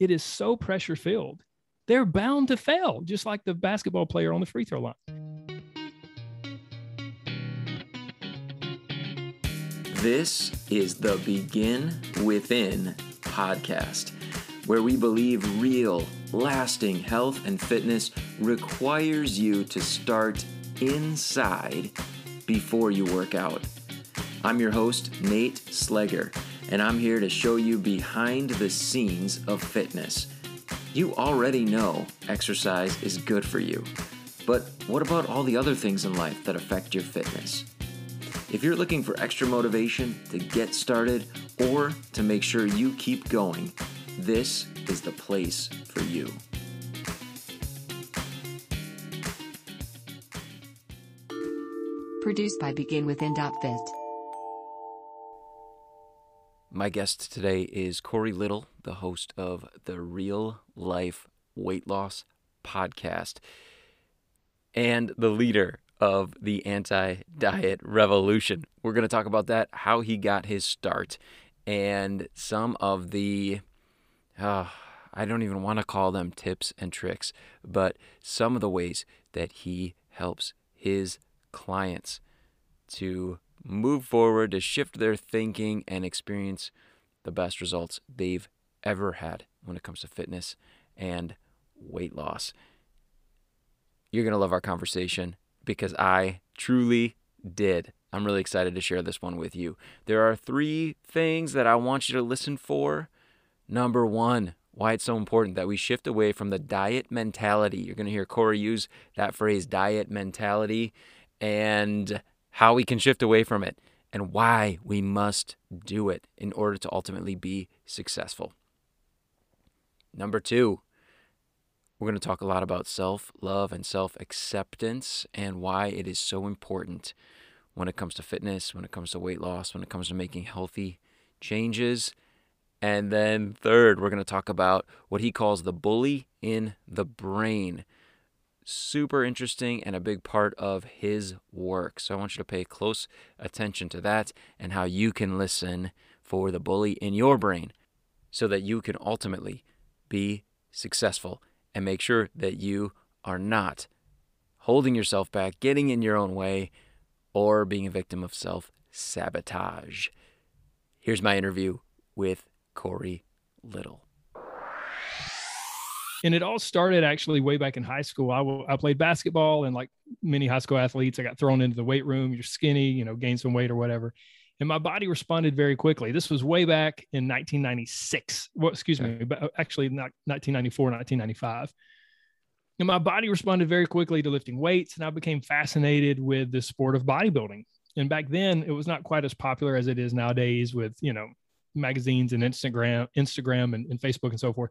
it is so pressure filled. They're bound to fail, just like the basketball player on the free throw line. This is the Begin Within podcast, where we believe real, lasting health and fitness requires you to start inside before you work out. I'm your host, Nate Slegger, and I'm here to show you behind the scenes of fitness. You already know exercise is good for you, but what about all the other things in life that affect your fitness? If you're looking for extra motivation to get started or to make sure you keep going, this is the place for you. Produced by BeginWithin.Fit. My guest today is Corey Little, the host of the Real Life Weight Loss Podcast and the leader of the anti-diet revolution. We're going to talk about that, how he got his start, and some of the, I don't even want to call them tips and tricks, but some of the ways that he helps his clients to move forward, to shift their thinking and experience the best results they've ever had when it comes to fitness and weight loss. You're going to love our conversation because I truly did. I'm really excited to share this one with you. There are three things that I want you to listen for. Number one, why it's so important that we shift away from the diet mentality. You're going to hear Corey use that phrase, diet mentality, and how we can shift away from it, and why we must do it in order to ultimately be successful. Number two, we're going to talk a lot about self-love and self-acceptance and why it is so important when it comes to fitness, when it comes to weight loss, when it comes to making healthy changes. And then third, we're going to talk about what he calls the bully in the brain. Super interesting and a big part of his work. So I want you to pay close attention to that and how you can listen for the bully in your brain so that you can ultimately be successful and make sure that you are not holding yourself back, getting in your own way, or being a victim of self-sabotage. Here's my interview with Corey Little. And it all started actually way back in high school. I played basketball, and like many high school athletes, I got thrown into the weight room. You're skinny, gain some weight or whatever. And my body responded very quickly. This was way back in 1996. Well, excuse me, but actually not 1994, 1995. And my body responded very quickly to lifting weights, and I became fascinated with the sport of bodybuilding. And back then, it was not quite as popular as it is nowadays with, magazines and Instagram and Facebook and so forth.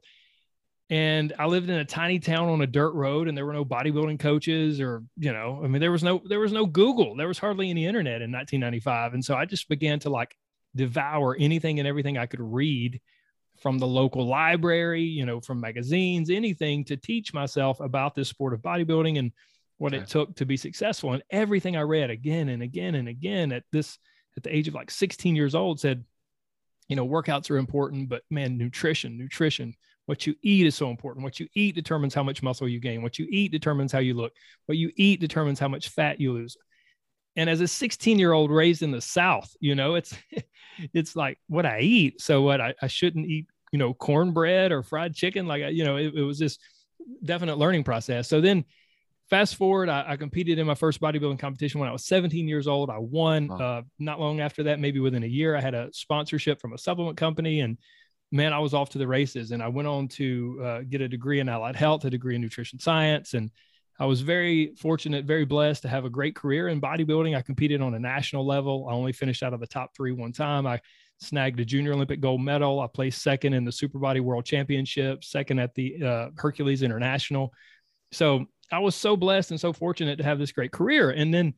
And I lived in a tiny town on a dirt road, and there were no bodybuilding coaches or, there was no Google. There was hardly any internet in 1995. And so I just began to like devour anything and everything I could read from the local library, from magazines, anything to teach myself about this sport of bodybuilding and what it took to be successful. And everything I read again and again and again at the age of like 16 years old said, workouts are important, but man, nutrition, what you eat is so important. What you eat determines how much muscle you gain. What you eat determines how you look. What you eat determines how much fat you lose. And as a 16-year-old raised in the South, it's like what I eat. So what I shouldn't eat, cornbread or fried chicken. Like, it was this definite learning process. So then fast forward, I competed in my first bodybuilding competition when I was 17 years old. I won. Not long after that, maybe within a year, I had a sponsorship from a supplement company, and man, I was off to the races. And I went on to get a degree in allied health, a degree in nutrition science. And I was very fortunate, very blessed to have a great career in bodybuilding. I competed on a national level. I only finished out of the top three one time. I snagged a junior Olympic gold medal. I placed second in the Superbody World Championship, second at the Hercules International. So I was so blessed and so fortunate to have this great career. And then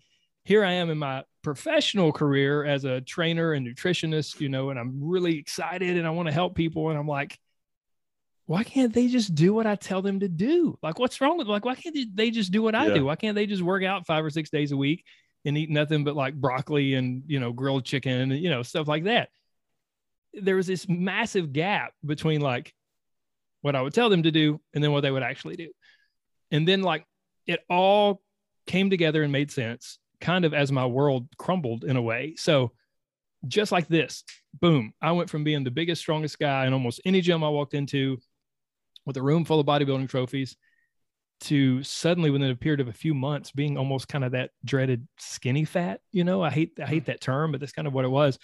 here I am in my professional career as a trainer and nutritionist, and I'm really excited and I want to help people. And I'm like, why can't they just do what I tell them to do? Like, what's wrong with why can't they just do what I do? Why can't they just work out 5 or 6 days a week and eat nothing but like broccoli and, grilled chicken and, stuff like that? There was this massive gap between like what I would tell them to do, and then what they would actually do. And then like it all came together and made sense kind of as my world crumbled in a way. So just like this, boom, I went from being the biggest, strongest guy in almost any gym I walked into with a room full of bodybuilding trophies to suddenly within a period of a few months being almost kind of that dreaded skinny fat. You know, I hate that term, but that's kind of what it was.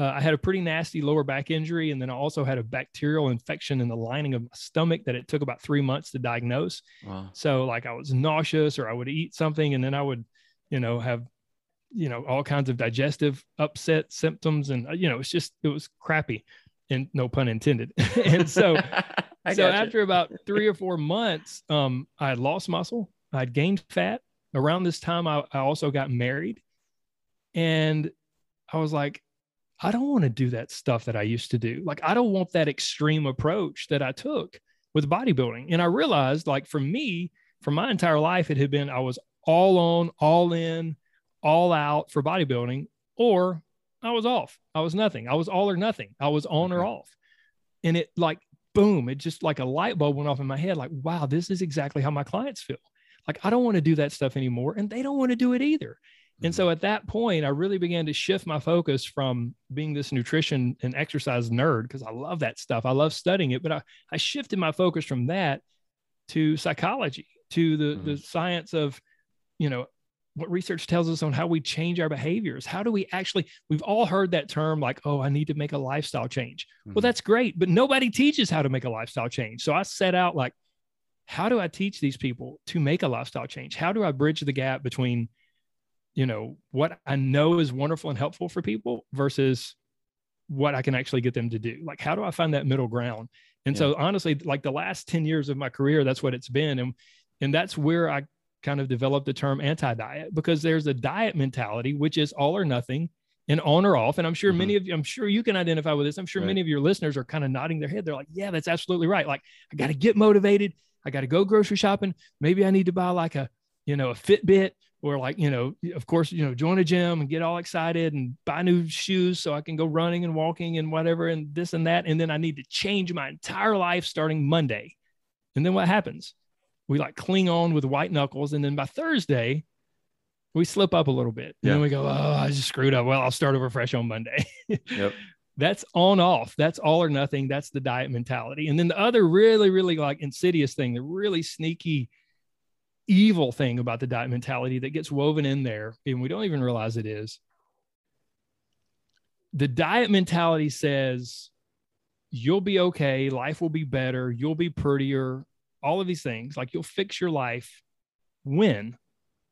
I had a pretty nasty lower back injury. And then I also had a bacterial infection in the lining of my stomach that it took about 3 months to diagnose. Wow. So like I was nauseous, or I would eat something and then I would, you know, have, you know, all kinds of digestive upset symptoms. And, you know, it's just, it was crappy, and no pun intended. And so, so after about 3 or 4 months, I had lost muscle. I'd gained fat. Around this time, I also got married, and I was like, I don't want to do that stuff that I used to do. Like, I don't want that extreme approach that I took with bodybuilding. And I realized, like, for me, for my entire life, it had been, I was all on, all in, all out for bodybuilding, or I was off. I was nothing. I was all or nothing. I was on or off. And it like, boom, it just like a light bulb went off in my head. Like, wow, this is exactly how my clients feel. Like, I don't want to do that stuff anymore. And they don't want to do it either. And so at that point, I really began to shift my focus from being this nutrition and exercise nerd, because I love that stuff. I love studying it. But I shifted my focus from that to psychology, to the science of, you know, what research tells us on how we change our behaviors. How do we actually, we've all heard that term like, oh, I need to make a lifestyle change. Well, that's great, but nobody teaches how to make a lifestyle change. So I set out like, how do I teach these people to make a lifestyle change? How do I bridge the gap between, you know, what I know is wonderful and helpful for people versus what I can actually get them to do? Like, how do I find that middle ground? And so honestly, like the last 10 years of my career, that's what it's been. And that's where I kind of developed the term anti-diet, because there's a diet mentality, which is all or nothing and on or off. And I'm sure many of you, I'm sure you can identify with this. I'm sure many of your listeners are kind of nodding their head. They're like, yeah, that's absolutely right. Like, I got to get motivated. I got to go grocery shopping. Maybe I need to buy like a, you know, a Fitbit. Or like, you know, of course, you know, join a gym and get all excited and buy new shoes so I can go running and walking and whatever and this and that. And then I need to change my entire life starting Monday. And then what happens? We like cling on with white knuckles. And then by Thursday, we slip up a little bit. And then we go, oh, I just screwed up. Well, I'll start over fresh on Monday. That's on off. That's all or nothing. That's the diet mentality. And then the other really, really like insidious thing, the really sneaky evil thing about the diet mentality that gets woven in there, and we don't even realize it is, the diet mentality says, you'll be okay, life will be better, you'll be prettier, all of these things, like you'll fix your life when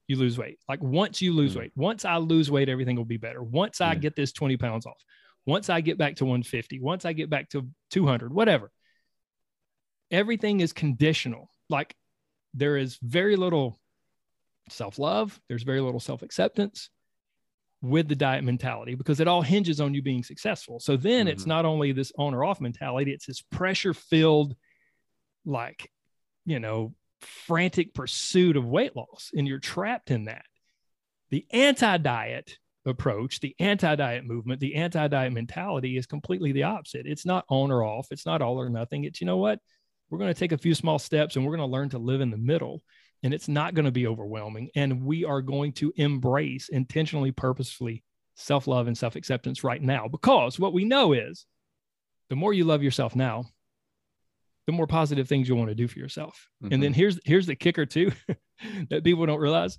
you lose weight. Like once you lose weight, once I lose weight, everything will be better. Once I get this 20 pounds off, once I get back to 150, once I get back to 200, whatever. Everything is conditional. Like, there is very little self-love. There's very little self-acceptance with the diet mentality, because it all hinges on you being successful. So then it's not only this on or off mentality, it's this pressure-filled, like, you know, frantic pursuit of weight loss, and you're trapped in that. The anti-diet approach, the anti-diet movement, the anti-diet mentality is completely the opposite. It's not on or off. It's not all or nothing. It's, you know what? We're going to take a few small steps and we're going to learn to live in the middle, and it's not going to be overwhelming. And we are going to embrace intentionally, purposefully self-love and self-acceptance right now, because what we know is the more you love yourself now, the more positive things you'll want to do for yourself. And then here's the kicker too, that people don't realize.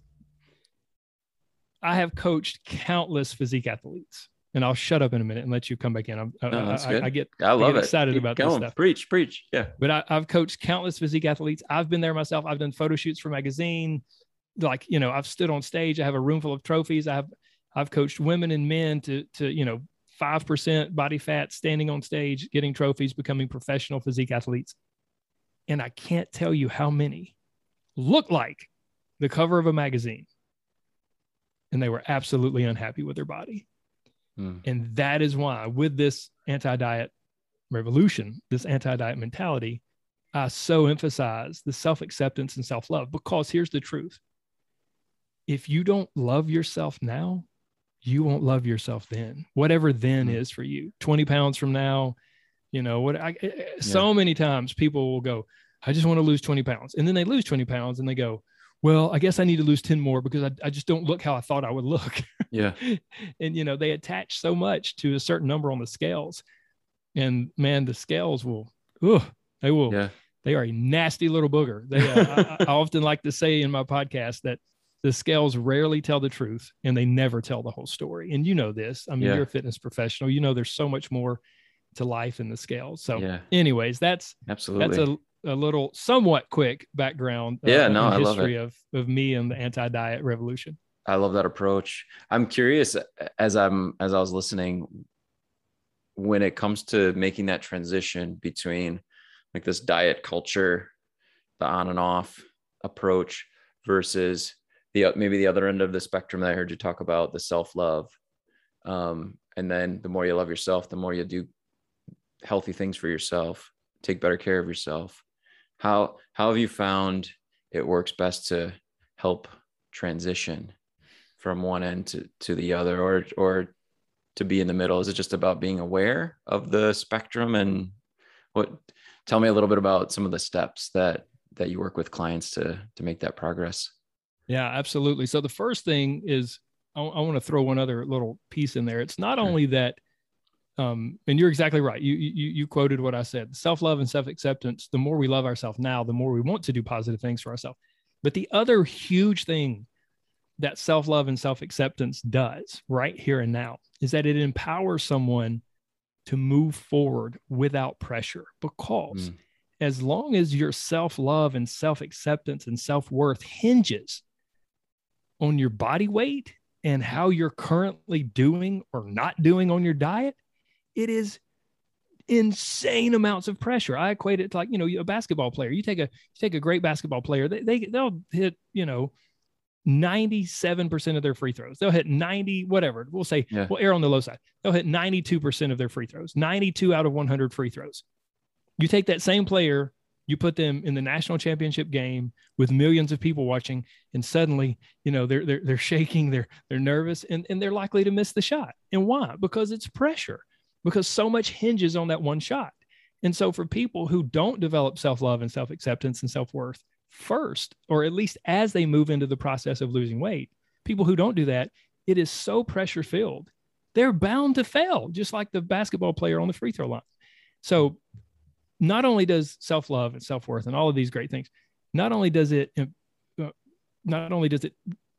I have coached countless physique athletes, and I'll shut up in a minute and let you come back in. I get excited about this stuff. Preach. Yeah. But I've coached countless physique athletes. I've been there myself. I've done photo shoots for magazine. Like, you know, I've stood on stage. I have a room full of trophies. I've coached women and men to, you know, 5% body fat, standing on stage, getting trophies, becoming professional physique athletes. And I can't tell you how many look like the cover of a magazine, and they were absolutely unhappy with their body. And that is why with this anti-diet revolution, this anti-diet mentality, I so emphasize the self-acceptance and self-love, because here's the truth. If you don't love yourself now, you won't love yourself then, whatever then is for you, 20 pounds from now, You know what? So many times people will go, I just want to lose 20 pounds. And then they lose 20 pounds and they go, well, I guess I need to lose 10 more because I just don't look how I thought I would look. Yeah. And, you know, they attach so much to a certain number on the scales, and man, the scales will, they are a nasty little booger. They, I often like to say in my podcast that the scales rarely tell the truth and they never tell the whole story. And you know this, I mean, you're a fitness professional, you know, there's so much more to life in the scales. So anyways, that's a little somewhat quick background. I love it. History of me and the anti-diet revolution. I love that approach. I'm curious, as I was listening, when it comes to making that transition between like this diet culture, the on and off approach versus maybe the other end of the spectrum that I heard you talk about, the self-love. And then the more you love yourself, the more you do healthy things for yourself, take better care of yourself. How have you found it works best to help transition from one end to the other, or to be in the middle? Is it just about being aware of the spectrum? And tell me a little bit about some of the steps that you work with clients to make that progress. Yeah, absolutely. So the first thing is, I want to throw one other little piece in there. It's not only that, and you're exactly right. You quoted what I said, self-love and self-acceptance. The more we love ourselves now, the more we want to do positive things for ourselves. But the other huge thing that self-love and self-acceptance does right here and now is that it empowers someone to move forward without pressure, because as long as your self-love and self-acceptance and self-worth hinges on your body weight and how you're currently doing or not doing on your diet, it is insane amounts of pressure. I equate it to, like, you know, a basketball player. You take a great basketball player, they'll hit, you know, 97% of their free throws. They'll hit 90, whatever. We'll say, we'll err on the low side. They'll hit 92% of their free throws, 92 out of 100 free throws. You take that same player, you put them in the national championship game with millions of people watching, and suddenly, you know, they're shaking, they're nervous, and they're likely to miss the shot. And why? Because it's pressure, because so much hinges on that one shot. And so for people who don't develop self-love and self-acceptance and self-worth first, or at least as they move into the process of losing weight, people who don't do that, it is so pressure filled. They're bound to fail, just like the basketball player on the free throw line. So not only does self-love and self-worth and all of these great things, not only does it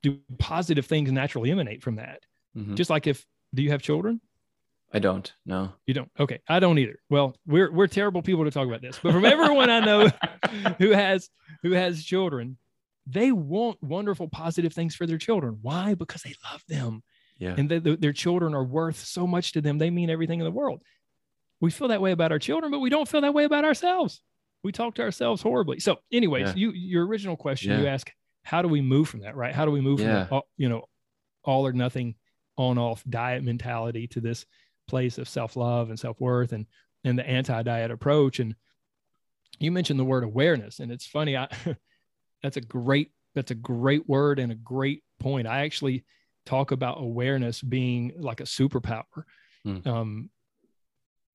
do positive things naturally emanate from that. Mm-hmm. Just like do you have children? I don't. No, you don't. Okay. I don't either. Well, we're terrible people to talk about this, but from everyone I know who has children, they want wonderful, positive things for their children. Why? Because they love them. Yeah. And their children are worth so much to them. They mean everything in the world. We feel that way about our children, but we don't feel that way about ourselves. We talk to ourselves horribly. So anyways, your original question, you ask, how do we move from that? Right. How do we move from, you know, all or nothing, on off diet mentality to this place of self-love and self-worth and the anti-diet approach? And you mentioned the word awareness, and it's funny. That's a great word and a great point. I actually talk about awareness being like a superpower.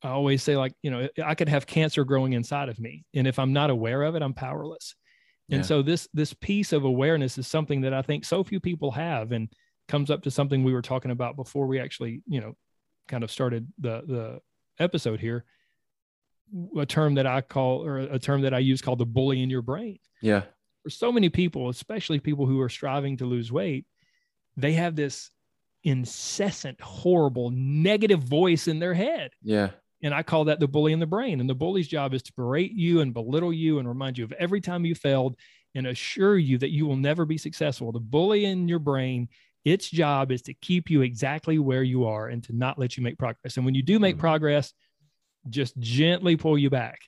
I always say, like, you know, I could have cancer growing inside of me, and if I'm not aware of it, I'm powerless. And so this piece of awareness is something that I think so few people have, and comes up to something we were talking about before we actually, you know, kind of started the episode here, a term that I use called the bully in your brain. Yeah. For so many people, especially people who are striving to lose weight, they have this incessant, horrible, negative voice in their head. Yeah. And I call that the bully in the brain. And the bully's job is to berate you and belittle you and remind you of every time you failed and assure you that you will never be successful. The bully in your brain, its job is to keep you exactly where you are and to not let you make progress. And when you do make progress, just gently pull you back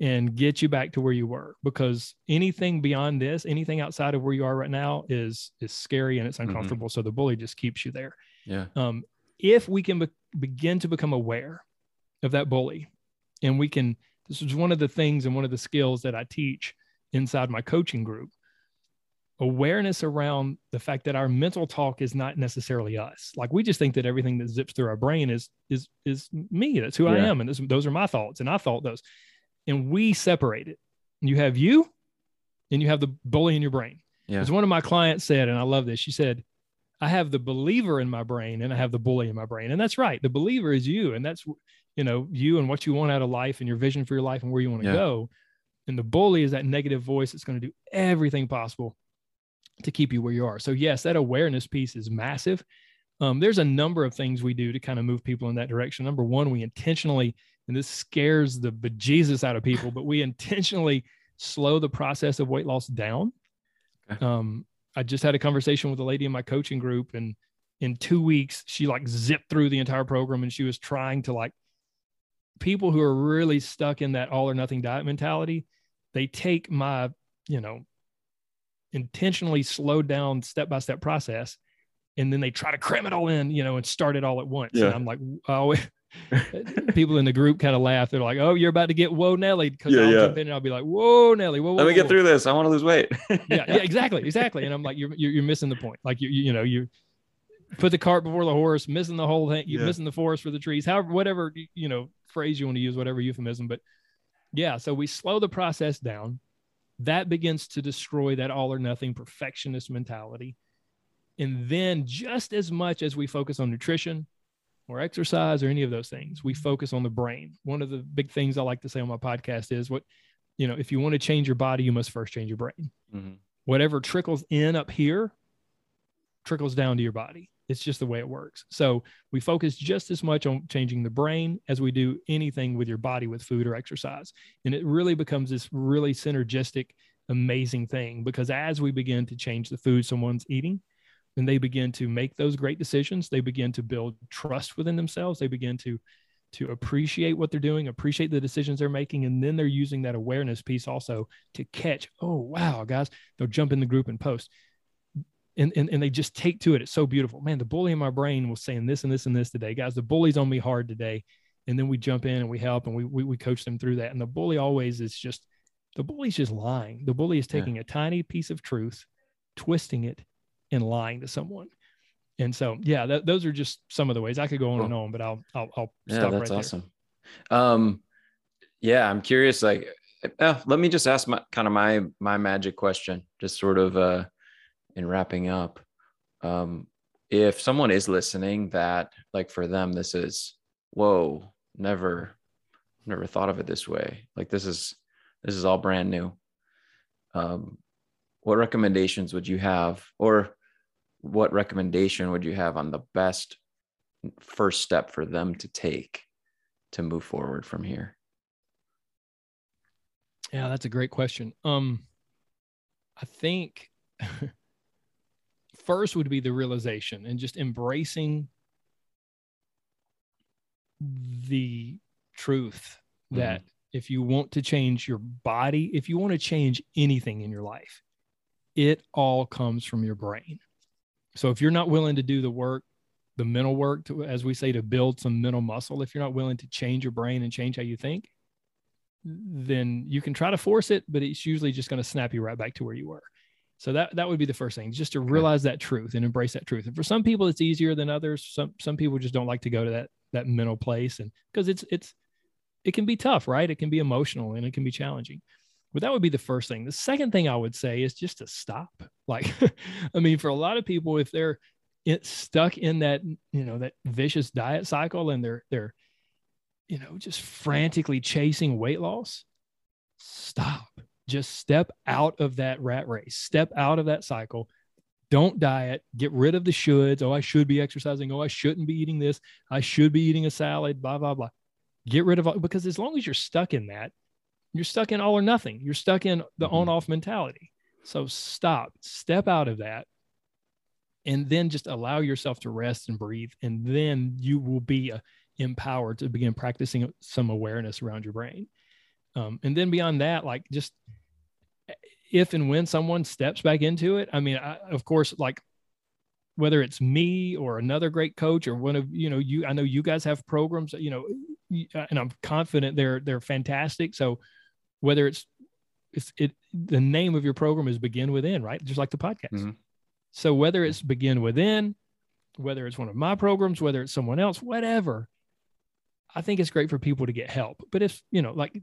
and get you back to where you were, because anything beyond this, anything outside of where you are right now is scary and it's uncomfortable. So the bully just keeps you there. Yeah. If we can begin to become aware of that bully, and this is one of the things and one of the skills that I teach inside my coaching group, awareness around the fact that our mental talk is not necessarily us. Like, we just think that everything that zips through our brain is me. That's who I am. And those are my thoughts. And I thought those, and we separate it. You have you, and you have the bully in your brain. Yeah. As one of my clients said, and I love this, she said, I have the believer in my brain and I have the bully in my brain. And that's right. The believer is you. And that's, you know, you and what you want out of life and your vision for your life and where you want to go. And the bully is that negative voice that's going to do everything possible to keep you where you are. So yes, that awareness piece is massive. There's a number of things we do to kind of move people in that direction. Number one, we intentionally, and this scares the bejesus out of people, but we intentionally slow the process of weight loss down. Okay. I just had a conversation with a lady in my coaching group, and in 2 weeks, she like zipped through the entire program, and she was trying to, like, people who are really stuck in that all or nothing diet mentality, they take my, you know, intentionally slowed down step-by-step process. And then they try to cram it all in, you know, and start it all at once. Yeah. And I'm like, oh, people in the group kind of laugh. They're like, oh, you're about to get whoa Nelly. Cause I'll jump in and I'll be like, whoa Nelly, whoa, let me get through this. I want to lose weight. yeah, exactly. And I'm like, you're missing the point. Like you know, you put the cart before the horse, missing the whole thing. You're missing the forest for the trees, however, whatever, you know, phrase you want to use, whatever euphemism, but yeah. So we slow the process down. That begins to destroy that all or nothing perfectionist mentality. And then just as much as we focus on nutrition or exercise or any of those things, we focus on the brain. One of the big things I like to say on my podcast is, what, you know, if you want to change your body, you must first change your brain. Mm-hmm. Whatever trickles in up here trickles down to your body. It's just the way it works. So we focus just as much on changing the brain as we do anything with your body, with food or exercise. And it really becomes this really synergistic, amazing thing, because as we begin to change the food someone's eating, and they begin to make those great decisions, they begin to build trust within themselves. They begin to appreciate what they're doing, appreciate the decisions they're making. And then they're using that awareness piece also to catch, oh, wow, guys, they'll jump in the group and post. And they just take to it. It's so beautiful, man. The bully in my brain was saying this and this and this today, guys, the bully's on me hard today. And then we jump in and we help and we coach them through that. And the bully always is just, the bully's just lying. The bully is taking a tiny piece of truth, twisting it and lying to someone. And so, yeah, those are just some of the ways I could go on and on, but I'll stop right there. That's awesome. Yeah. I'm curious, like, let me just ask my magic question, just sort of, in wrapping up, if someone is listening that, like, for them, this is, whoa, never thought of it this way. Like, this is all brand new. What recommendations would you have, or what recommendation would you have on the best first step for them to take to move forward from here? Yeah, that's a great question. I think first would be the realization and just embracing the truth that if you want to change your body, if you want to change anything in your life, it all comes from your brain. So if you're not willing to do the work, the mental work, to, as we say, to build some mental muscle, if you're not willing to change your brain and change how you think, then you can try to force it, but it's usually just going to snap you right back to where you were. So that would be the first thing, just to realize that truth and embrace that truth. And for some people, it's easier than others. Some people just don't like to go to that mental place, and because it can be tough, right? It can be emotional and it can be challenging. But that would be the first thing. The second thing I would say is just to stop. Like, I mean, for a lot of people, if they're stuck in that, you know, that vicious diet cycle, and they're, you know, just frantically chasing weight loss, stop. Just step out of that rat race, step out of that cycle. Don't diet, get rid of the shoulds. Oh, I should be exercising. Oh, I shouldn't be eating this. I should be eating a salad, blah, blah, blah. Get rid of all, because as long as you're stuck in that, you're stuck in all or nothing. You're stuck in the on-off mentality. So stop, step out of that, and then just allow yourself to rest and breathe. And then you will be empowered to begin practicing some awareness around your brain. And then beyond that, like, just if and when someone steps back into it, I mean, of course, like, whether it's me or another great coach or one of, you know, I know you guys have programs, you know, and I'm confident they're fantastic. So whether it's the name of your program is Begin Within, right? Just like the podcast. Mm-hmm. So whether it's Begin Within, whether it's one of my programs, whether it's someone else, whatever, I think it's great for people to get help. But if, you know, like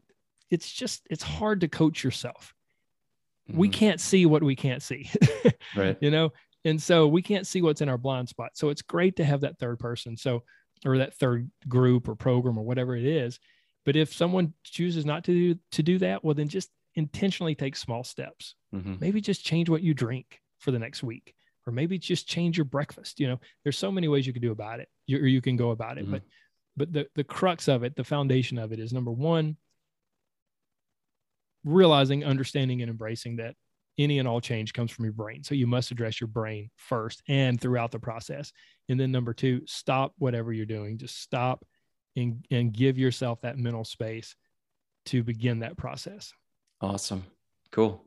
it's hard to coach yourself. Mm-hmm. We can't see what we can't see, right? You know? And so we can't see what's in our blind spot. So it's great to have that third person. So, or that third group or program or whatever it is. But if someone chooses not to do that, well, then just intentionally take small steps. Mm-hmm. Maybe just change what you drink for the next week, or maybe just change your breakfast. You know, there's so many ways you can do about it, or you can go about it. Mm-hmm. But the crux of it, the foundation of it is, number one, realizing, understanding, and embracing that any and all change comes from your brain. So you must address your brain first and throughout the process. And then number two, stop whatever you're doing. Just stop and give yourself that mental space to begin that process. Awesome. Cool.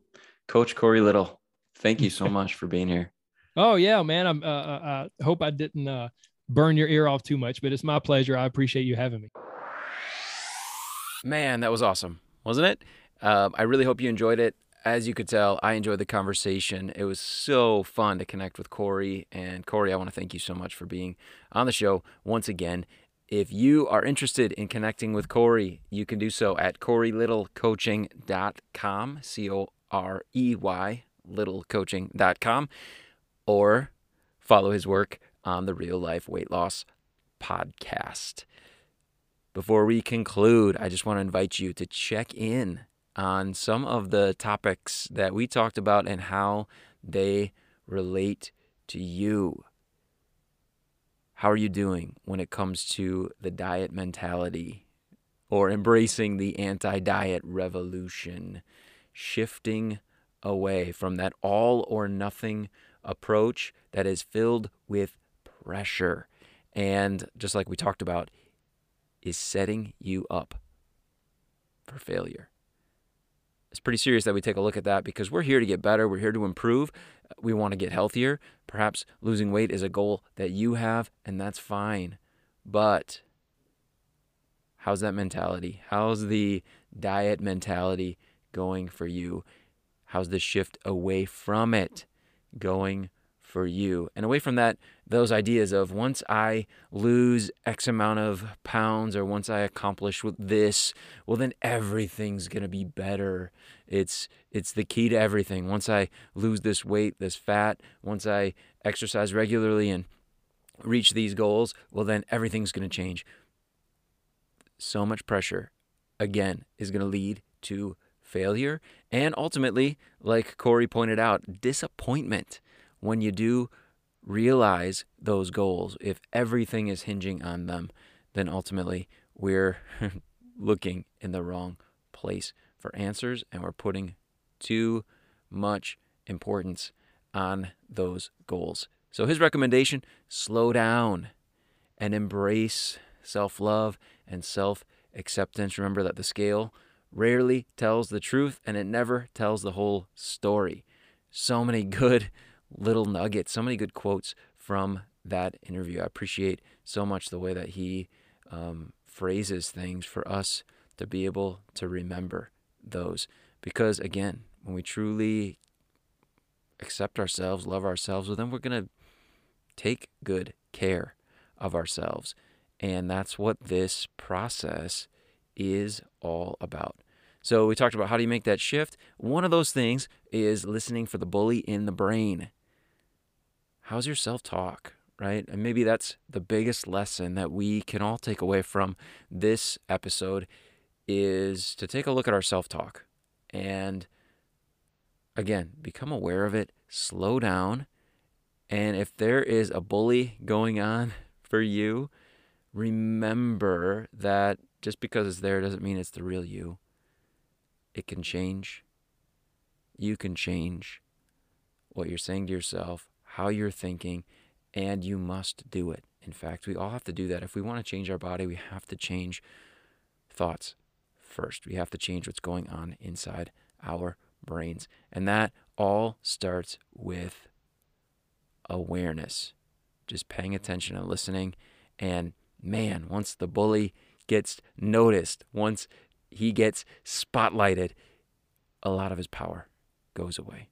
Coach Corey Little, thank you so much for being here. Oh yeah, man. I hope I didn't burn your ear off too much, but it's my pleasure. I appreciate you having me. Man, that was awesome, wasn't it? I really hope you enjoyed it. As you could tell, I enjoyed the conversation. It was so fun to connect with Corey. And Corey, I want to thank you so much for being on the show once again. If you are interested in connecting with Corey, you can do so at CoreyLittleCoaching.com, C-O-R-E-Y, littlecoaching.com, or follow his work on the Real Life Weight Loss Podcast. Before we conclude, I just want to invite you to check in on some of the topics that we talked about and how they relate to you. How are you doing when it comes to the diet mentality, or embracing the anti-diet revolution, shifting away from that all or nothing approach that is filled with pressure and, just like we talked about, is setting you up for failure? It's pretty serious that we take a look at that, because we're here to get better. We're here to improve. We want to get healthier. Perhaps losing weight is a goal that you have, and that's fine. But how's that mentality? How's the diet mentality going for you? How's the shift away from it going for you? And away from that, those ideas of, once I lose X amount of pounds, or once I accomplish with this, well, then everything's going to be better. It's the key to everything. Once I lose this weight, this fat, once I exercise regularly and reach these goals, well, then everything's going to change. So much pressure, again, is going to lead to failure. And ultimately, like Corey pointed out, disappointment. When you do realize those goals, if everything is hinging on them, then ultimately we're looking in the wrong place for answers, and we're putting too much importance on those goals. So his recommendation, slow down and embrace self-love and self-acceptance. Remember that the scale rarely tells the truth, and it never tells the whole story. So many good little nuggets, so many good quotes from that interview. I appreciate so much the way that he phrases things for us to be able to remember those. Because again, when we truly accept ourselves, love ourselves, well, then we're going to take good care of ourselves. And that's what this process is all about. So we talked about, how do you make that shift? One of those things is listening for the bully in the brain. How's your self-talk, right? And maybe that's the biggest lesson that we can all take away from this episode, is to take a look at our self-talk. And again, become aware of it, slow down. And if there is a bully going on for you, remember that just because it's there doesn't mean it's the real you. It can change. You can change what you're saying to yourself, how you're thinking, and you must do it. In fact, we all have to do that. If we want to change our body, we have to change thoughts first. We have to change what's going on inside our brains. And that all starts with awareness, just paying attention and listening. And man, once the bully gets noticed, once he gets spotlighted, a lot of his power goes away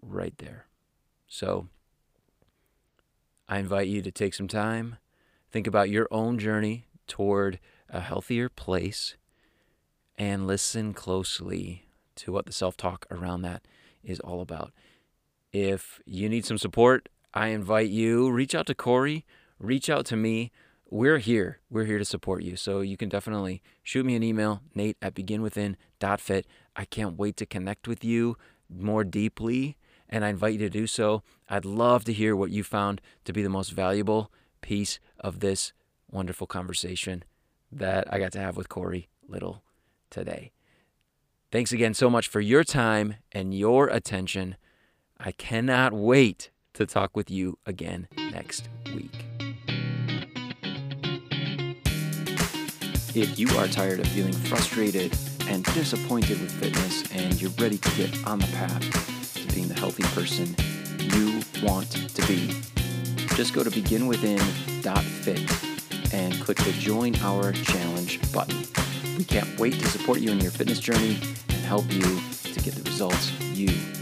right there. So I invite you to take some time, think about your own journey toward a healthier place, and listen closely to what the self-talk around that is all about. If you need some support, I invite you, reach out to Corey, reach out to me. We're here. We're here to support you. So you can definitely shoot me an email, Nate@BeginWithin.Fit. I can't wait to connect with you more deeply, and I invite you to do so. I'd love to hear what you found to be the most valuable piece of this wonderful conversation that I got to have with Corey Little today. Thanks again so much for your time and your attention. I cannot wait to talk with you again next week. If you are tired of feeling frustrated and disappointed with fitness, and you're ready to get on the path to being the healthy person you want to be, just go to BeginWithin.Fit and click the Join Our Challenge button. We can't wait to support you in your fitness journey and help you to get the results you